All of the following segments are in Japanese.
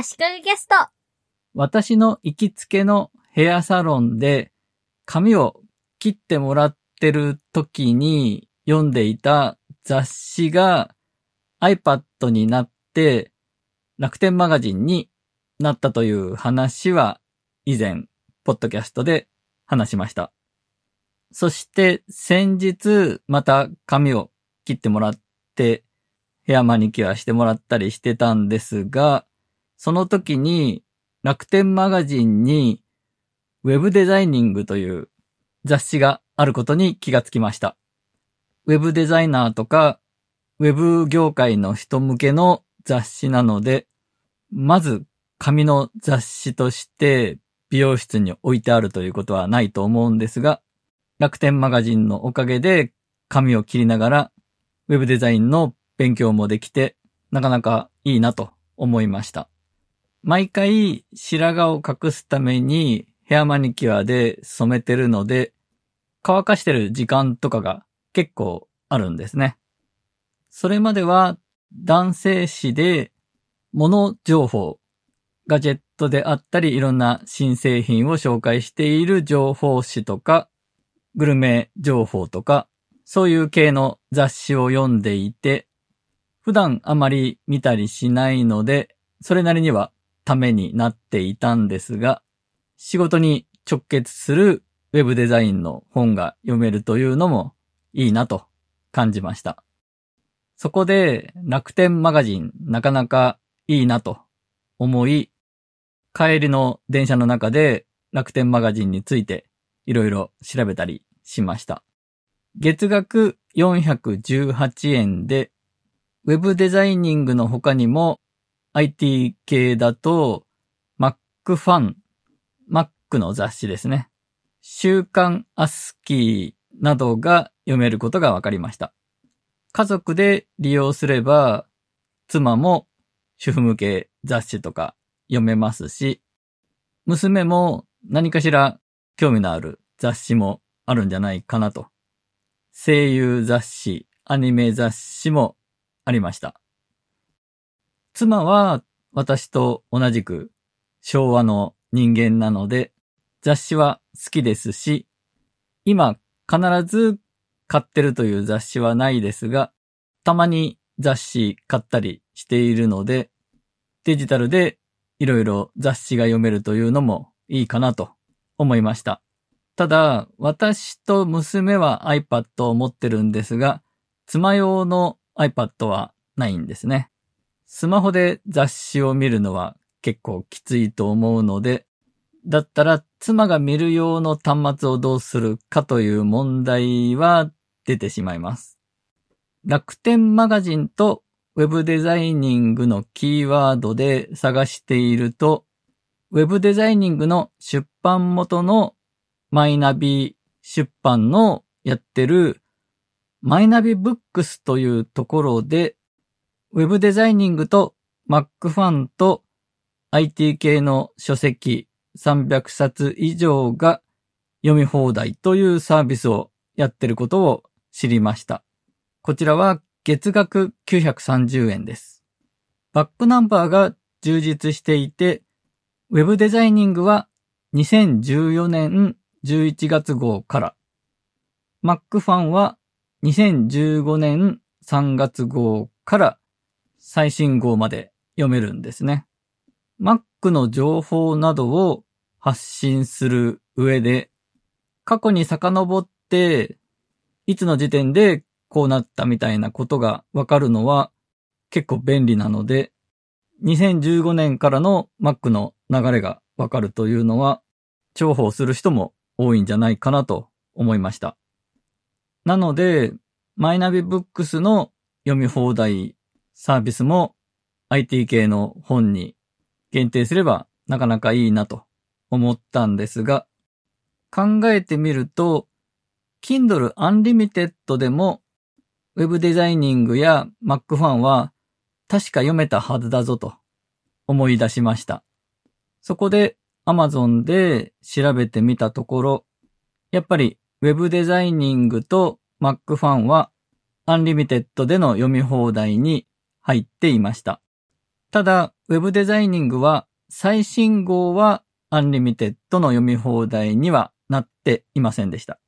足利キャスト。私の行きつけのヘアサロンで髪を切ってもらってる時に読んでいた雑誌が iPad になって楽天マガジンになったという話は以前ポッドキャストで話しました。そして先日また髪を切ってもらってヘアマニキュアしてもらったりしてたんですが、その時に楽天マガジンに Web Designing という雑誌があることに気がつきました。Webデザイナーとか Web 業界の人向けの雑誌なので、まず紙の雑誌として美容室に置いてあるということはないと思うんですが、楽天マガジンのおかげで紙を切りながらウェブデザインの勉強もできてなかなかいいなと思いました。毎回白髪を隠すためにヘアマニキュアで染めてるので乾かしてる時間とかが結構あるんですね。それまでは男性誌で物情報、ガジェットであったりいろんな新製品を紹介している情報誌とかグルメ情報とかそういう系の雑誌を読んでいて普段あまり見たりしないのでそれなりにはためになっていたんですが、仕事に直結するウェブデザインの本が読めるというのもいいなと感じました。そこで楽天マガジンなかなかいいなと思い、帰りの電車の中で楽天マガジンについていろいろ調べたりしました。月額418円で、ウェブデザイニングの他にも IT 系だと Mac ファン、Mac の雑誌ですね。週刊アスキーなどが読めることが分かりました。家族で利用すれば、妻も主婦向け雑誌とか読めますし、娘も何かしら興味のある雑誌もあるんじゃないかなと。声優雑誌、アニメ雑誌もありました。妻は私と同じく昭和の人間なので雑誌は好きですし、今必ず買ってるという雑誌はないですが、たまに雑誌買ったりしているので、デジタルでいろいろ雑誌が読めるというのもいいかなと思いました。ただ、私と娘は iPad を持ってるんですが、妻用の iPad はないんですね。スマホで雑誌を見るのは結構きついと思うので、だったら妻が見る用の端末をどうするかという問題は出てしまいます。楽天マガジンとウェブデザイニングのキーワードで探していると、ウェブデザイニングの出版元のマイナビ出版のやってるマイナビブックスというところで、ウェブデザイニングと Mac ファンと IT 系の書籍300冊以上が読み放題というサービスをやってることを知りました。こちらは月額930円です。バックナンバーが充実していて、ウェブデザイニングは2014年11月号から、Mac ファンは2015年3月号から最新号まで読めるんですね。Mac の情報などを発信する上で、過去に遡って、いつの時点でこうなったみたいなことがわかるのは結構便利なので、2015年からの Mac の流れがわかるというのは重宝する人も多いんじゃないかなと思いました。なので、マイナビブックスの読み放題サービスも IT 系の本に限定すればなかなかいいなと思ったんですが、考えてみると Kindle Unlimited でもウェブデザイニングや Mac ファンは確か読めたはずだぞと思い出しました。そこで Amazon で調べてみたところ、やっぱりウェブデザイニングと Mac ファンは Unlimited での読み放題に入っていました。ただ Web Designing は最新号は Unlimited の読み放題にはなっていませんでした。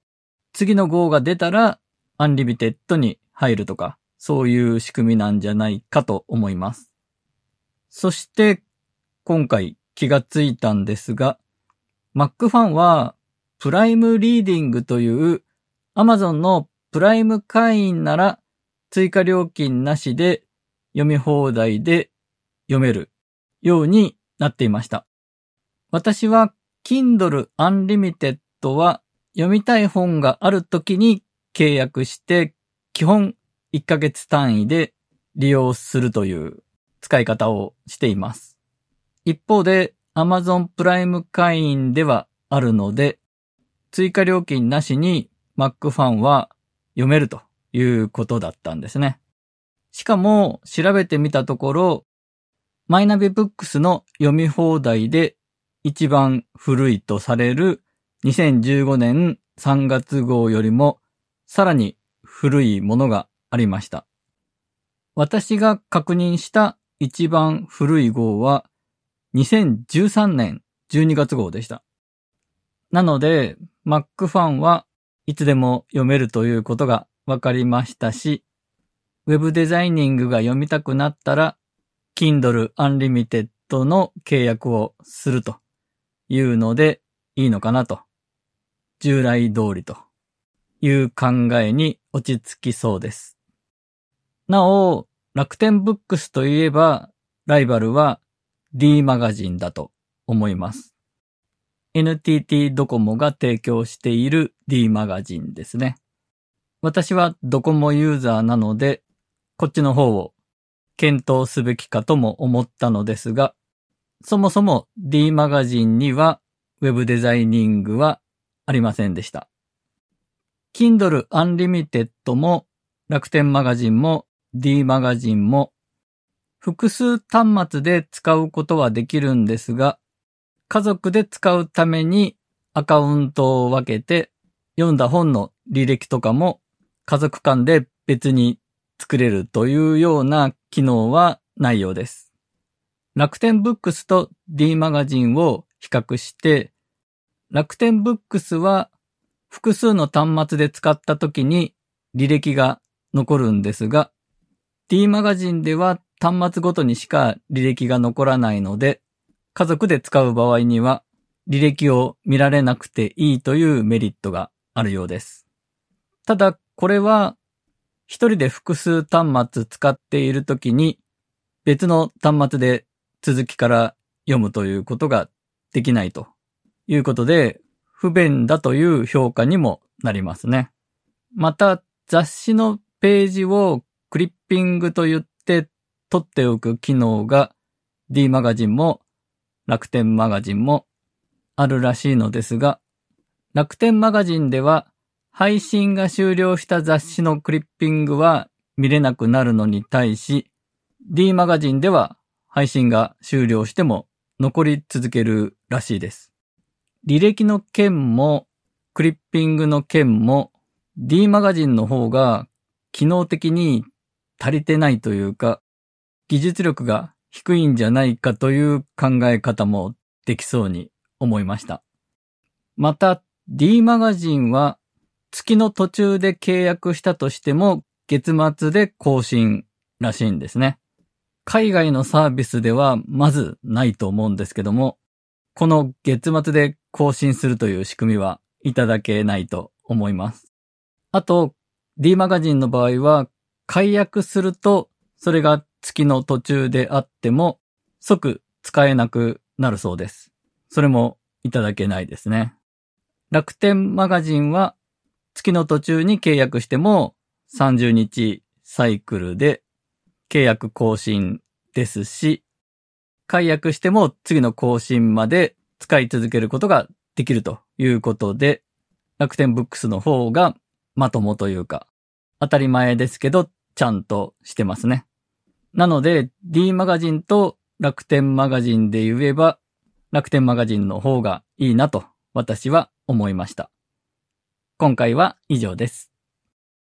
次の号が出たら Unlimited に入るとか、そういう仕組みなんじゃないかと思います。そして今回気がついたんですが、Mac ファンはプライムリーディングという Amazon のプライム会員なら追加料金なしで読み放題で読めるようになっていました。私は Kindle Unlimited は読みたい本があるときに契約して基本1ヶ月単位で利用するという使い方をしています。一方で Amazon プライム会員ではあるので追加料金なしに Mac ファンは読めるということだったんですね。しかも調べてみたところマイナビブックスの読み放題で一番古いとされる2015年3月号よりもさらに古いものがありました。私が確認した一番古い号は2013年12月号でした。なので Mac ファンはいつでも読めるということがわかりましたし、ウェブデザイニングが読みたくなったら Kindle Unlimited の契約をするというのでいいのかなと、従来通りという考えに落ち着きそうです。なお、楽天ブックスといえばライバルは D マガジンだと思います。NTT ドコモが提供している D マガジンですね。私はドコモユーザーなので、こっちの方を検討すべきかとも思ったのですが、そもそも D マガジンには Web デザイニングはありませんでした。Kindle Unlimited も楽天マガジンも D マガジンも複数端末で使うことはできるんですが、家族で使うためにアカウントを分けて読んだ本の履歴とかも家族間で別に作れるというような機能はないようです。楽天ブックスと D マガジンを比較して、楽天ブックスは複数の端末で使った時に履歴が残るんですが、D マガジンでは端末ごとにしか履歴が残らないので、家族で使う場合には履歴を見られなくていいというメリットがあるようです。ただこれは一人で複数端末使っているときに別の端末で続きから読むということができないということで不便だという評価にもなりますね。また雑誌のページをクリッピングと言って取っておく機能が D マガジンも楽天マガジンもあるらしいのですが、楽天マガジンでは配信が終了した雑誌のクリッピングは見れなくなるのに対し、D マガジンでは配信が終了しても残り続けるらしいです。履歴の件もクリッピングの件も D マガジンの方が機能的に足りてないというか、技術力が低いんじゃないかという考え方もできそうに思いました。また D マガジンは月の途中で契約したとしても月末で更新らしいんですね。海外のサービスではまずないと思うんですけども、この月末で更新するという仕組みはいただけないと思います。あと D マガジンの場合は解約するとそれが月の途中であっても即使えなくなるそうです。それもいただけないですね。楽天マガジンは月の途中に契約しても30日サイクルで契約更新ですし、解約しても次の更新まで使い続けることができるということで、楽天ブックスの方がまともというか、当たり前ですけどちゃんとしてますね。なので D マガジンと楽天マガジンで言えば楽天マガジンの方がいいなと私は思いました。今回は以上です。